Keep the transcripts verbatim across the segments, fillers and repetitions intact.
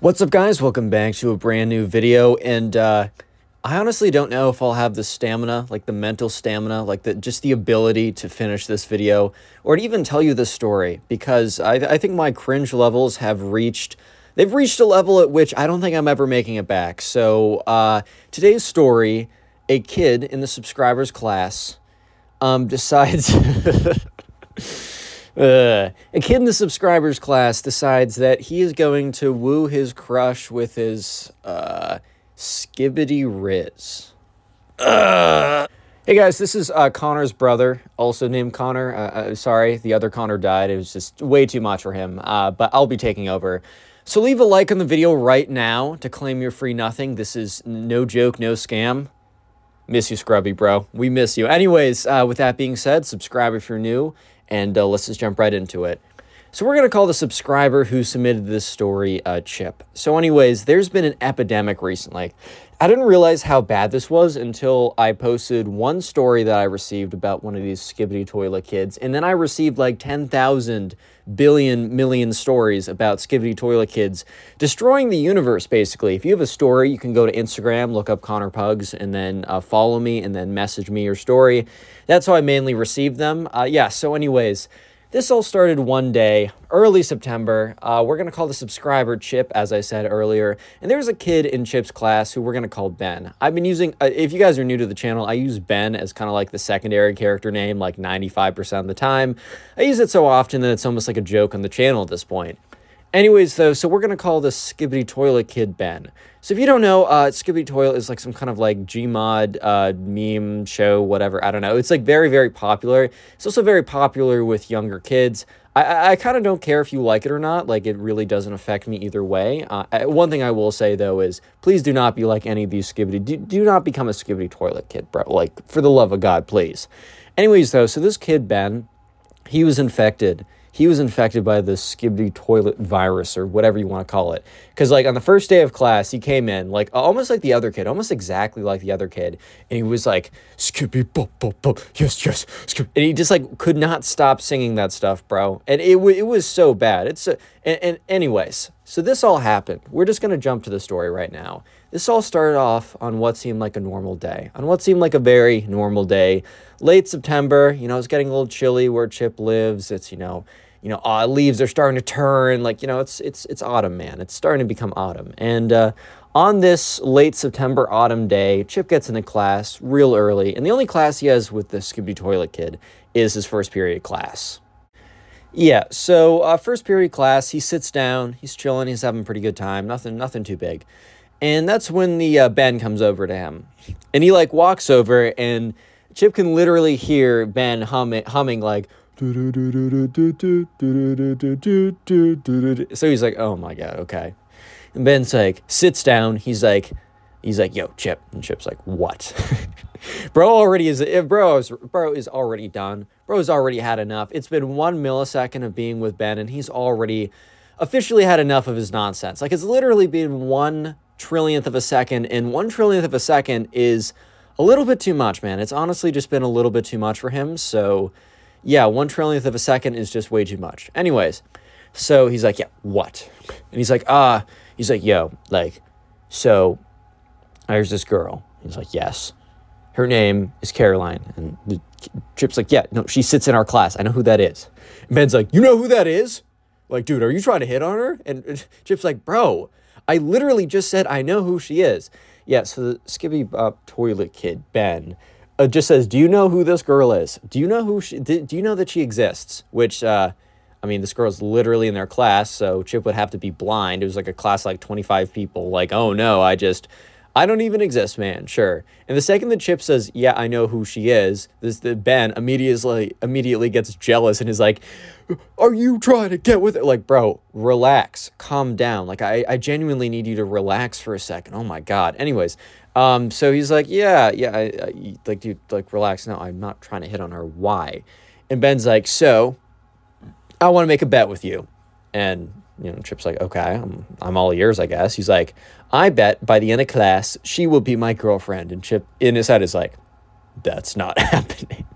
What's up, guys? Welcome back to a brand new video, and uh I honestly don't know if I'll have the stamina, like the mental stamina, like the just the ability to finish this video or to even tell you this story, because I, I think my cringe levels have reached they've reached a level at which I don't think I'm ever making it back. So uh today's story, a kid in the subscribers class um decides Uh, a kid in the subscribers class decides that he is going to woo his crush with his uh, Skibidi Rizz. Uh. Hey guys, this is uh, Connor's brother, also named Connor. Uh, uh, sorry, the other Connor died. It was just way too much for him, uh, but I'll be taking over. So leave a like on the video right now to claim your free nothing. This is no joke, no scam. Miss you, Scrubby, bro. We miss you. Anyways, uh, with that being said, subscribe if you're new. And uh, let's just jump right into it. So we're going to call the subscriber who submitted this story uh, Chip. So anyways, there's been an epidemic recently. I didn't realize how bad this was until I posted one story that I received about one of these Skibidi Toilet kids. And then I received like ten thousand billion million stories about Skibidi Toilet kids destroying the universe, basically. If you have a story, you can go to Instagram, look up Connor Pugs, and then uh, follow me and then message me your story. That's how I mainly received them. Uh, yeah, so anyways... This all started one day, early September. Uh, we're going to call the subscriber Chip, as I said earlier. And there's a kid in Chip's class who we're going to call Ben. I've been using, uh, if you guys are new to the channel, I use Ben as kind of like the secondary character name, like ninety-five percent of the time. I use it so often that it's almost like a joke on the channel at this point. Anyways, though, so we're going to call this Skibidi Toilet kid Ben. So if you don't know, uh, Skibidi Toilet is like some kind of like Gmod uh, meme show, whatever. I don't know. It's like very, very popular. It's also very popular with younger kids. I, I, I kind of don't care if you like it or not. Like, it really doesn't affect me either way. Uh, I, one thing I will say, though, is please do not be like any of these Skibidi. Do, do not become a Skibidi Toilet kid, bro. Like, for the love of God, please. Anyways, though, so this kid, Ben, he was infected. He was infected by the Skibidi Toilet virus, or whatever you want to call it. Because, like, on the first day of class, he came in, like, almost like the other kid, almost exactly like the other kid. And he was like, Skippy, bop, bop, bop, yes, yes, skip. And he just, like, could not stop singing that stuff, bro. And it, w it was so bad. It's so, and, and anyways, so this all happened. We're just going to jump to the story right now. This all started off on what seemed like a normal day, on what seemed like a very normal day. Late September, you know, it's getting a little chilly where Chip lives. It's, you know... You know, uh, leaves are starting to turn, like, you know, it's it's it's autumn, man. It's starting to become autumn. And uh, on this late September autumn day, Chip gets into class real early. And the only class he has with the Skibidi Toilet kid is his first period class. Yeah, so uh, first period class, he sits down, he's chilling, he's having a pretty good time, nothing, nothing too big. And that's when the uh, Ben comes over to him. And he, like, walks over, and Chip can literally hear Ben hum humming, like... So he's like, oh my God, okay. And Ben's like, sits down. He's like, he's like, yo, Chip. And Chip's like, what? Bro already is, bro is, bro is already done. Bro's already had enough. It's been one millisecond of being with Ben, and he's already officially had enough of his nonsense. Like, it's literally been one trillionth of a second, and one trillionth of a second is a little bit too much, man. It's honestly just been a little bit too much for him, so... Yeah, one trillionth of a second is just way too much. Anyways, so he's like, yeah, what? And he's like, ah, uh, he's like, yo, like, so there's this girl. He's like, yes. Her name is Caroline. And Chip's like, yeah, no, she sits in our class. I know who that is. And Ben's like, you know who that is? Like, dude, are you trying to hit on her? And Chip's like, bro, I literally just said I know who she is. Yeah, so the Skibidi uh, Toilet kid, Ben, Uh, just says, do you know who this girl is? Do you know who she, do, do you know that she exists? Which, uh, I mean, this girl's literally in their class, so Chip would have to be blind. It was like a class, like twenty-five people. Like, oh no, I just, I don't even exist, man. Sure. And the second that Chip says, yeah, I know who she is, this, the Ben immediately, immediately gets jealous and is like, are you trying to get with it? Like, bro, relax, calm down. Like, I, I genuinely need you to relax for a second. Oh my God. Anyways. Um, so he's like, yeah, yeah, I, I, like, dude, like, relax. No, I'm not trying to hit on her. Why? And Ben's like, so I want to make a bet with you. And, you know, Chip's like, okay, I'm, I'm all ears, I guess. He's like, I bet by the end of class, she will be my girlfriend. And Chip in his head is like, that's not happening.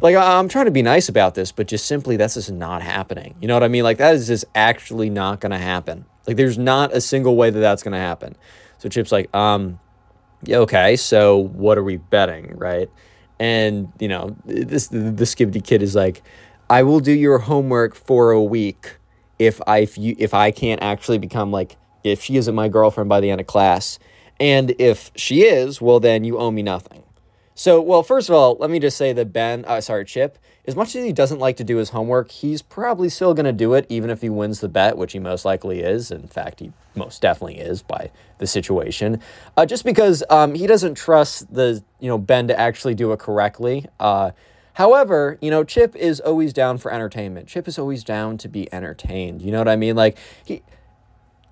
Like, I'm trying to be nice about this, but just simply, that's just not happening. You know what I mean? Like, that is just actually not going to happen. Like, there's not a single way that that's going to happen. So Chip's like, um, yeah, okay, so what are we betting, right? And, you know, this the, the Skibidi kid is like, I will do your homework for a week if I, if you, if I can't actually become, like, if she isn't my girlfriend by the end of class. And if she is, well, then you owe me nothing. So, well, first of all, let me just say that Ben, uh, sorry, Chip, as much as he doesn't like to do his homework, he's probably still going to do it, even if he wins the bet, which he most likely is. In fact, he most definitely is by the situation, uh, just because um, he doesn't trust the, you know, Ben to actually do it correctly. Uh, however, you know, Chip is always down for entertainment. Chip is always down to be entertained. You know what I mean? Like, he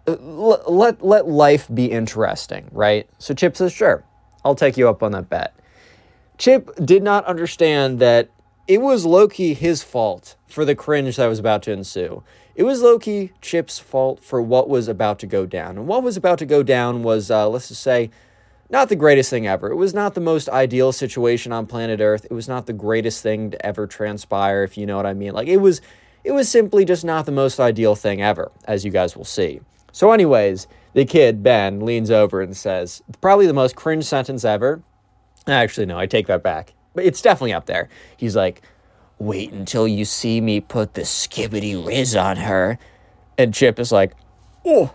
l- let let life be interesting, right? So Chip says, sure, I'll take you up on that bet. Chip did not understand that it was low-key his fault for the cringe that was about to ensue. It was low-key Chip's fault for what was about to go down. And what was about to go down was, uh, let's just say, not the greatest thing ever. It was not the most ideal situation on planet Earth. It was not the greatest thing to ever transpire, if you know what I mean. Like, it was, it was simply just not the most ideal thing ever, as you guys will see. So anyways, the kid, Ben, leans over and says, probably the most cringe sentence ever. Actually, no, I take that back. But it's definitely up there. He's like, wait until you see me put the Skibidi Rizz on her. And Chip is like, oh,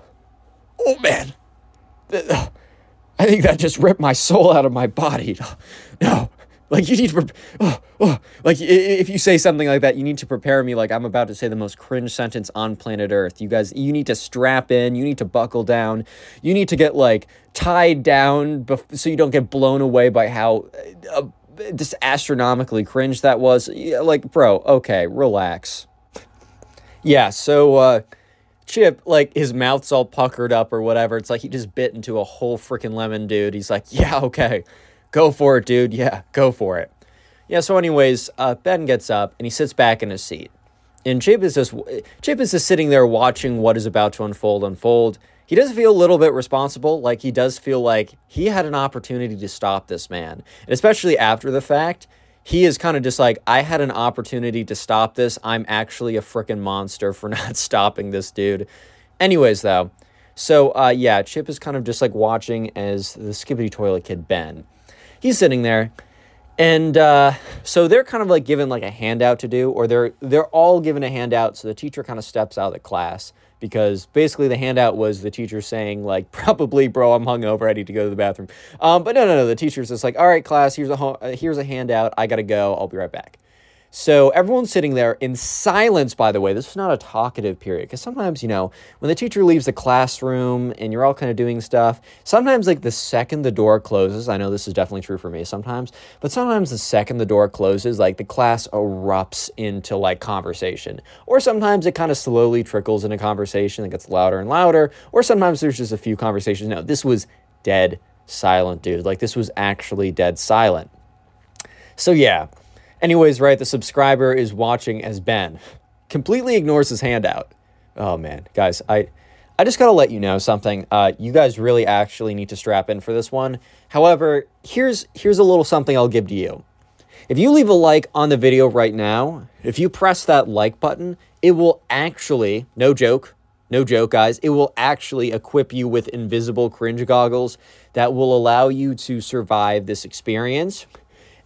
oh, man. I think that just ripped my soul out of my body. No, like, you need to, oh, oh. Like, if you say something like that, you need to prepare me like I'm about to say the most cringe sentence on planet Earth. You guys, you need to strap in. You need to buckle down. You need to get, like, tied down bef- so you don't get blown away by how uh, just astronomically cringe that was. Yeah, like, bro, okay, relax. Yeah, so uh, Chip, like, his mouth's all puckered up or whatever. It's like he just bit into a whole freaking lemon, dude. He's like, yeah, okay, go for it, dude. Yeah, go for it. Yeah, so anyways, uh, Ben gets up and he sits back in his seat. And Chip is just Chip is just sitting there watching what is about to unfold unfold. He does feel a little bit responsible. Like, he does feel like he had an opportunity to stop this man. And especially after the fact, he is kind of just like, I had an opportunity to stop this. I'm actually a freaking monster for not stopping this dude. Anyways, though. So, uh, yeah, Chip is kind of just like watching as the Skibidi Toilet Kid, Ben, he's sitting there. And uh, so they're kind of like given like a handout to do, or they're they're all given a handout. So the teacher kind of steps out of the class because basically the handout was the teacher saying like, probably, bro, I'm hungover, I need to go to the bathroom. Um, but no, no, no. The teacher's just like, all right, class, here's a ho- here's a handout. I gotta go. I'll be right back. So everyone's sitting there in silence, by the way. This is not a talkative period, because sometimes, you know, when the teacher leaves the classroom and you're all kind of doing stuff, sometimes, like, the second the door closes, I know this is definitely true for me sometimes, but sometimes the second the door closes, like, the class erupts into, like, conversation. Or sometimes it kind of slowly trickles into conversation, it gets louder and louder, or sometimes there's just a few conversations. No, this was dead silent, dude. Like, this was actually dead silent. So, yeah. Anyways, right, the subscriber is watching as Ben completely ignores his handout. Oh, man. Guys, I I just got to let you know something. Uh, you guys really actually need to strap in for this one. However, here's here's a little something I'll give to you. If you leave a like on the video right now, if you press that like button, it will actually, no joke, no joke, guys, it will actually equip you with invisible cringe goggles that will allow you to survive this experience.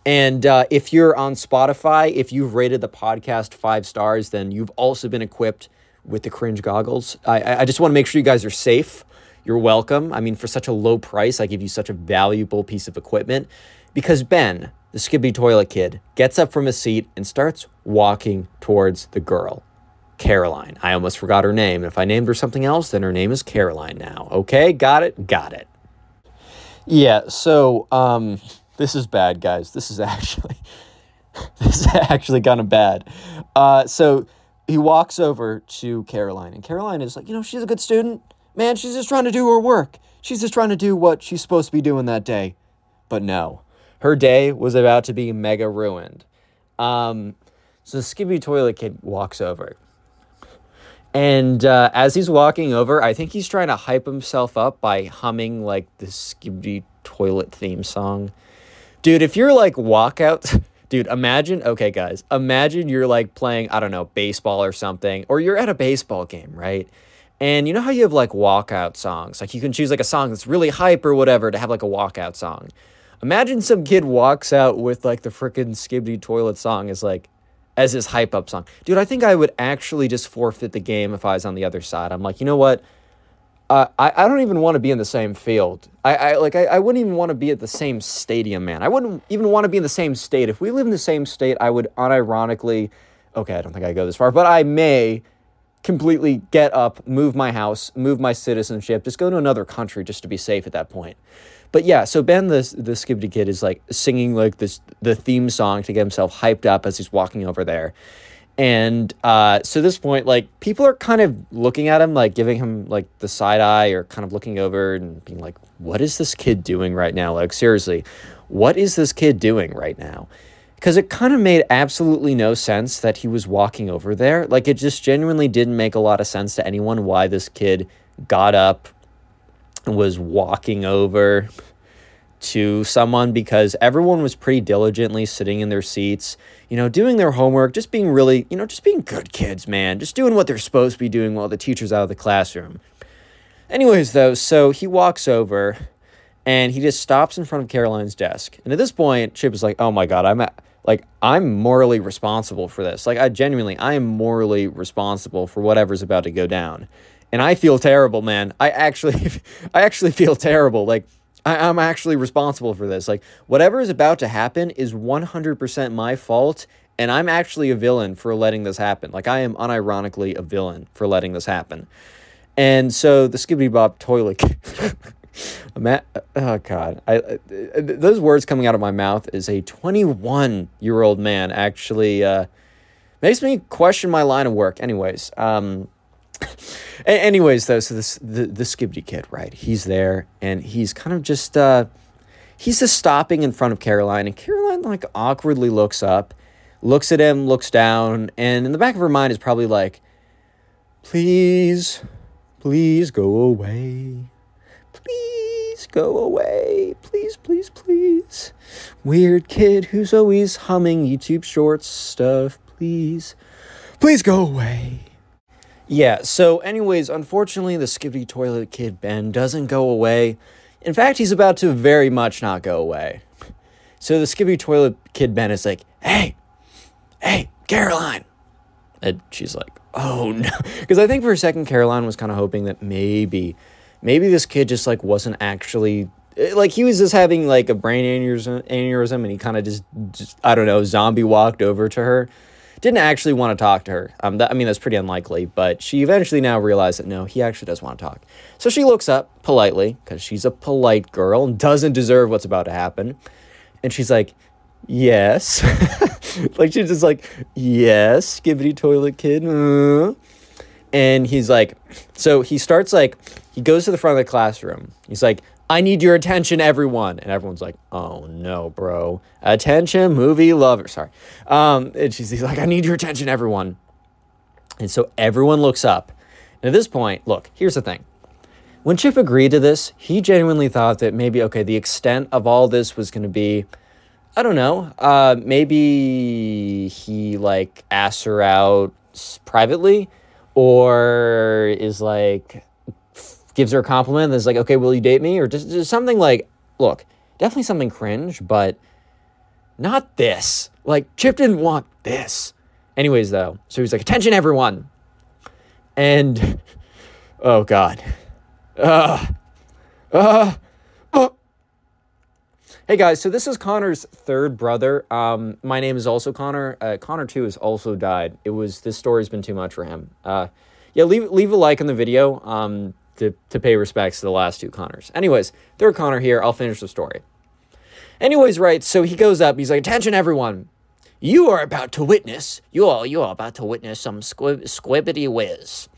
And uh, if you're on Spotify, if you've rated the podcast five stars, then you've also been equipped with the cringe goggles. I, I just want to make sure you guys are safe. You're welcome. I mean, for such a low price, I give you such a valuable piece of equipment. Because Ben, the Skibidi Toilet Kid, gets up from his seat and starts walking towards the girl, Caroline. I almost forgot her name. If I named her something else, then her name is Caroline now. Okay, got it? Got it. Yeah, so... um. This is bad, guys. This is actually, this is actually kind of bad. Uh, so he walks over to Caroline, and Caroline is like, you know, she's a good student, man. She's just trying to do her work. She's just trying to do what she's supposed to be doing that day. But no, her day was about to be mega ruined. Um, so the Skibidi Toilet Kid walks over. And uh, as he's walking over, I think he's trying to hype himself up by humming like the Skibidi Toilet theme song. Dude, if you're like walkout, dude, imagine, okay, guys, imagine you're like playing, I don't know, baseball or something, or you're at a baseball game, right? And you know how you have like walkout songs? Like you can choose like a song that's really hype or whatever to have like a walkout song. Imagine some kid walks out with like the frickin' Skibidi Toilet song as like, as his hype up song. Dude, I think I would actually just forfeit the game if I was on the other side. I'm like, you know what? Uh, I, I don't even want to be in the same field. I, I like I, I wouldn't even want to be at the same stadium, man. I wouldn't even want to be in the same state. If we live in the same state, I would unironically, okay, I don't think I go this far, but I may completely get up, move my house, move my citizenship, just go to another country just to be safe at that point. But yeah, so Ben, the, the Skibidi kid, is like singing like this the theme song to get himself hyped up as he's walking over there. And uh, so at this point, like, people are kind of looking at him, like, giving him, like, the side eye or kind of looking over and being like, what is this kid doing right now? Like, seriously, what is this kid doing right now? Because it kind of made absolutely no sense that he was walking over there. Like, it just genuinely didn't make a lot of sense to anyone why this kid got up and was walking over to someone, because everyone was pretty diligently sitting in their seats, you know, doing their homework, just being really, you know, just being good kids, man, just doing what they're supposed to be doing while the teacher's out of the classroom. Anyways, though, so he walks over and he just stops in front of Caroline's desk. And at this point, Chip is like, oh my God, I'm at, like, I'm morally responsible for this. Like, I genuinely, I am morally responsible for whatever's about to go down. And I feel terrible, man. I actually, I actually feel terrible. Like, I, I'm actually responsible for this. Like, whatever is about to happen is one hundred percent my fault, and I'm actually a villain for letting this happen. Like, I am unironically a villain for letting this happen. And so the Skibidi Bob toilet... at, oh, God. I, I, those words coming out of my mouth is a twenty-one-year-old man actually uh, makes me question my line of work. Anyways, um... Anyways, though, so this the, the Skibidi kid, right? He's there, and he's kind of just uh, he's just stopping in front of Caroline, and Caroline like awkwardly looks up, looks at him, looks down, and in the back of her mind is probably like, "Please, please go away, please go away, please, please, please, weird kid who's always humming YouTube shorts stuff, please, please go away." Yeah, so anyways, unfortunately, the Skibidi Toilet kid, Ben, doesn't go away. In fact, he's about to very much not go away. So the Skibidi Toilet kid, Ben, is like, hey, hey, Caroline. And she's like, oh, no. Because I think for a second, Caroline was kind of hoping that maybe, maybe this kid just, like, wasn't actually, like, he was just having, like, a brain aneurysm, aneurysm and he kind of just, just, I don't know, zombie walked over to her. Didn't actually want to talk to her. Um, that, I mean, that's pretty unlikely, but she eventually now realized that, no, he actually does want to talk. So she looks up politely, because she's a polite girl and doesn't deserve what's about to happen. And she's like, yes. Like, she's just like, yes, Skibidi Toilet kid. Uh. And he's like, so he starts like, he goes to the front of the classroom. He's like, I need your attention, everyone. And everyone's like, oh, no, bro. Attention, movie lover. Sorry. Um, and she's he's like, I need your attention, everyone. And so everyone looks up. And at this point, look, here's the thing. When Chip agreed to this, he genuinely thought that maybe, okay, the extent of all this was going to be, I don't know, uh, maybe he, like, asks her out privately or is, like... gives her a compliment that's like, okay, will you date me? Or just, just something like, look, definitely something cringe, but not this. Like, Chip didn't want this. Anyways, though, so he's like, attention, everyone. And, oh, God. Uh, uh, uh. Hey, guys, so this is Connor's third brother. Um, my name is also Connor. Uh, Connor, too, has also died. It was, this story's been too much for him. Uh, yeah, leave, leave a like on the video. Um, To, to pay respects to the last two Connors. Anyways, third Connor here. I'll finish the story. Anyways, right, so he goes up. He's like, attention, everyone. You are about to witness. You all, you are about to witness some squib- Skibidi Rizz.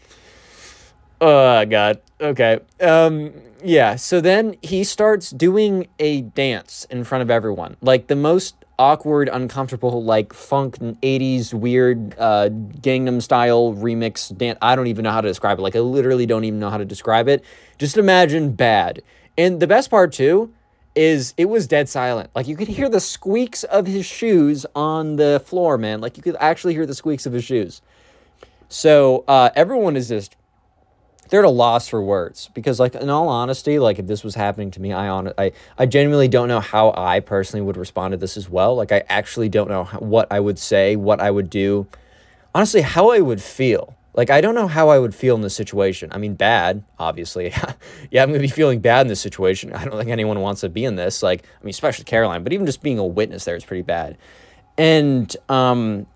Oh, God. Okay. Um, yeah, so then he starts doing a dance in front of everyone. Like, the most awkward, uncomfortable, like, funk eighties weird uh, Gangnam Style remix dance. I don't even know how to describe it. Like, I literally don't even know how to describe it. Just imagine bad. And the best part, too, is it was dead silent. Like, you could hear the squeaks of his shoes on the floor, man. Like, you could actually hear the squeaks of his shoes. So, uh, everyone is just they're at a loss for words, because, like, in all honesty, like, if this was happening to me, I on I I genuinely don't know how I personally would respond to this as well. Like, I actually don't know how, what I would say, what I would do, honestly, how I would feel. Like, I don't know how I would feel in this situation. I mean, bad, obviously. Yeah, I'm going to be feeling bad in this situation. I don't think anyone wants to be in this. Like, I mean, especially Caroline, but even just being a witness there is pretty bad. And, um,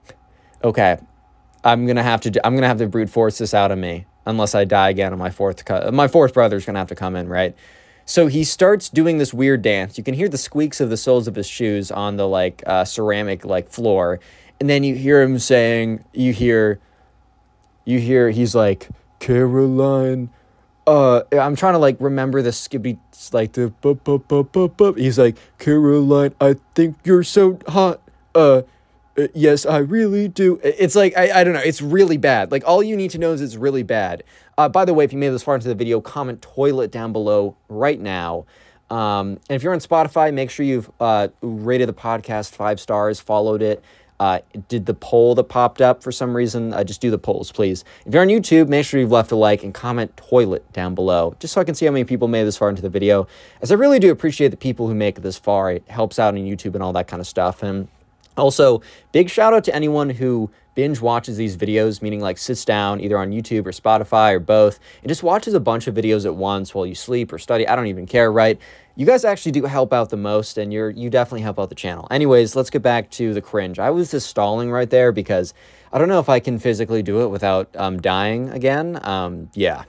okay, I'm going to have to, I'm going to have to brute force this out of me unless I die again on my fourth, co- my fourth brother's going to have to come in, right? So he starts doing this weird dance. You can hear the squeaks of the soles of his shoes on the, like, uh, ceramic, like, floor. And then you hear him saying, you hear... You hear, he's like, Caroline, uh, I'm trying to, like, remember the Skibidi, like, the bup, bup, bup, bup, bup. He's like, Caroline, I think you're so hot. Uh, uh yes, I really do. It's like, I, I don't know. It's really bad. Like, all you need to know is it's really bad. Uh, by the way, if you made it this far into the video, comment toilet down below right now. Um, and if you're on Spotify, make sure you've, uh, rated the podcast five stars, followed it. Uh, did the poll that popped up for some reason? Uh, just do the polls, please. If you're on YouTube, make sure you've left a like and comment toilet down below, just so I can see how many people made it this far into the video, as I really do appreciate the people who make it this far. It helps out on YouTube and all that kind of stuff. And also, big shout out to anyone who binge watches these videos, meaning, like, sits down either on YouTube or Spotify or both and just watches a bunch of videos at once while you sleep or study. I don't even care, right? You guys actually do help out the most, and you're, you definitely help out the channel. Anyways, let's get back to the cringe. I was just stalling right there because I don't know if I can physically do it without um, dying again. Um, yeah.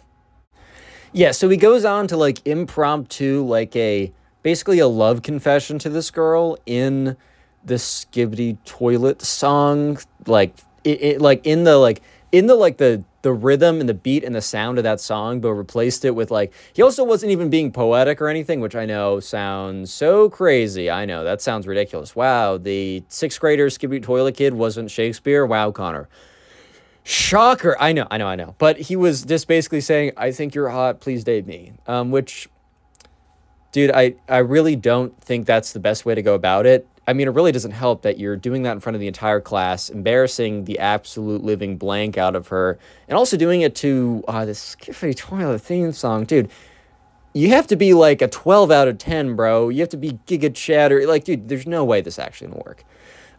Yeah, so he goes on to, like, impromptu, like, a, basically a love confession to this girl in the Skibidi Toilet song, like, It, it like in the like in the like the the rhythm and the beat and the sound of that song, but replaced it with, like, he also wasn't even being poetic or anything, which I know sounds so crazy. I know that sounds ridiculous. Wow, the sixth grader Skibidi Toilet kid wasn't Shakespeare. Wow, Connor. Shocker. I know, I know, I know. But he was just basically saying, I think you're hot, please date me. Um, which, dude, I, I really don't think that's the best way to go about it. I mean, it really doesn't help that you're doing that in front of the entire class, embarrassing the absolute living blank out of her, and also doing it to uh, this Skibidi Toilet theme song. Dude, you have to be, like, a twelve out of ten, bro. You have to be giga chatter. Like, dude, there's no way this actually gonna work.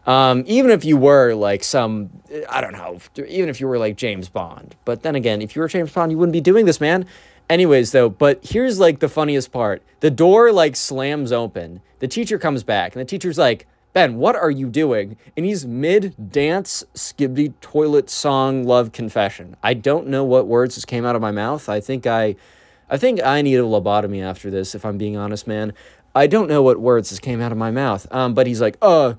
Um, even if you were, like, some, I don't know, even if you were, like, James Bond. But then again, if you were James Bond, you wouldn't be doing this, man. Anyways, though, but here's, like, the funniest part. The door, like, slams open. The teacher comes back, and the teacher's like, Ben, what are you doing? And he's mid-dance Skibidi Toilet song love confession. I don't know what words just came out of my mouth. I think I, I think I need a lobotomy after this, if I'm being honest, man. I don't know what words just came out of my mouth. Um, but he's like, uh,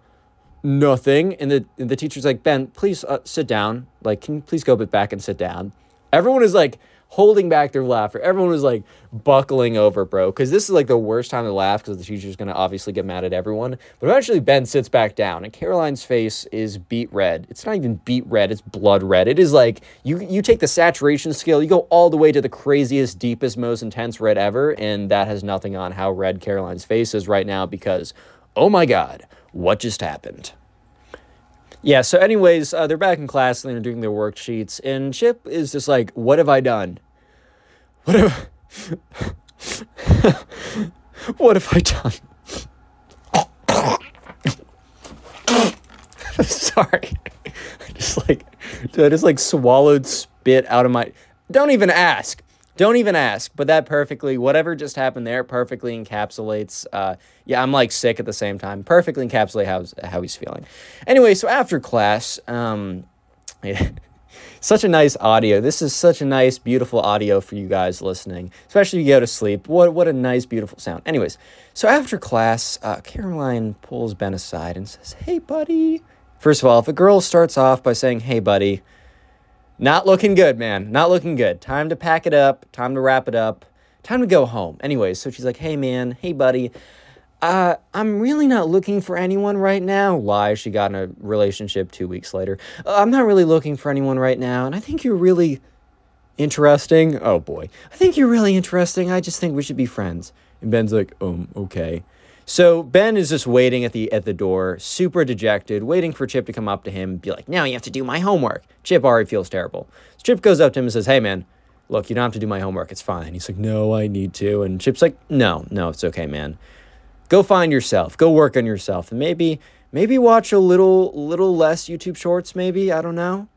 nothing. And the, and the teacher's like, Ben, please uh, sit down. Like, can you please go back and sit down? Everyone is like, holding back their laughter. Everyone was, like, buckling over, bro, because this is, like, the worst time to laugh, because the teacher's going to obviously get mad at everyone. But eventually, Ben sits back down, and Caroline's face is beet red. It's not even beet red. It's blood red. It is, like, you you take the saturation scale, you go all the way to the craziest, deepest, most intense red ever, and that has nothing on how red Caroline's face is right now, because, oh my God, what just happened? Yeah, so anyways, uh, they're back in class, and they're doing their worksheets, and Chip is just like, what have I done? What have I... what have I done? Sorry. I just, like, dude, I just, like, swallowed spit out of my... Don't even ask. Don't even ask. But that perfectly, whatever just happened there, perfectly encapsulates, uh, yeah, I'm, like, sick at the same time, perfectly encapsulate how, how he's feeling. Anyway, so after class, um, yeah, such a nice audio. This is such a nice, beautiful audio for you guys listening, especially if you go to sleep. What, what a nice, beautiful sound. Anyways, so after class, uh, Caroline pulls Ben aside and says, hey, buddy. First of all, if a girl starts off by saying, hey, buddy, not looking good, man. Not looking good. Time to pack it up. Time to wrap it up. Time to go home. Anyways, so she's like, hey, man. Hey, buddy. Uh, I'm really not looking for anyone right now. Why? She got in a relationship two weeks later. Uh, I'm not really looking for anyone right now, and I think you're really interesting. Oh, boy. I think you're really interesting. I just think we should be friends. And Ben's like, um, okay. So Ben is just waiting at the at the door, super dejected, waiting for Chip to come up to him and be like, now you have to do my homework. Chip already feels terrible. So Chip goes up to him and says, hey, man, look, you don't have to do my homework. It's fine. And he's like, no, I need to. And Chip's like, no, no, it's okay, man. Go find yourself. Go work on yourself. And maybe, maybe watch a little, little less YouTube shorts, maybe. I don't know.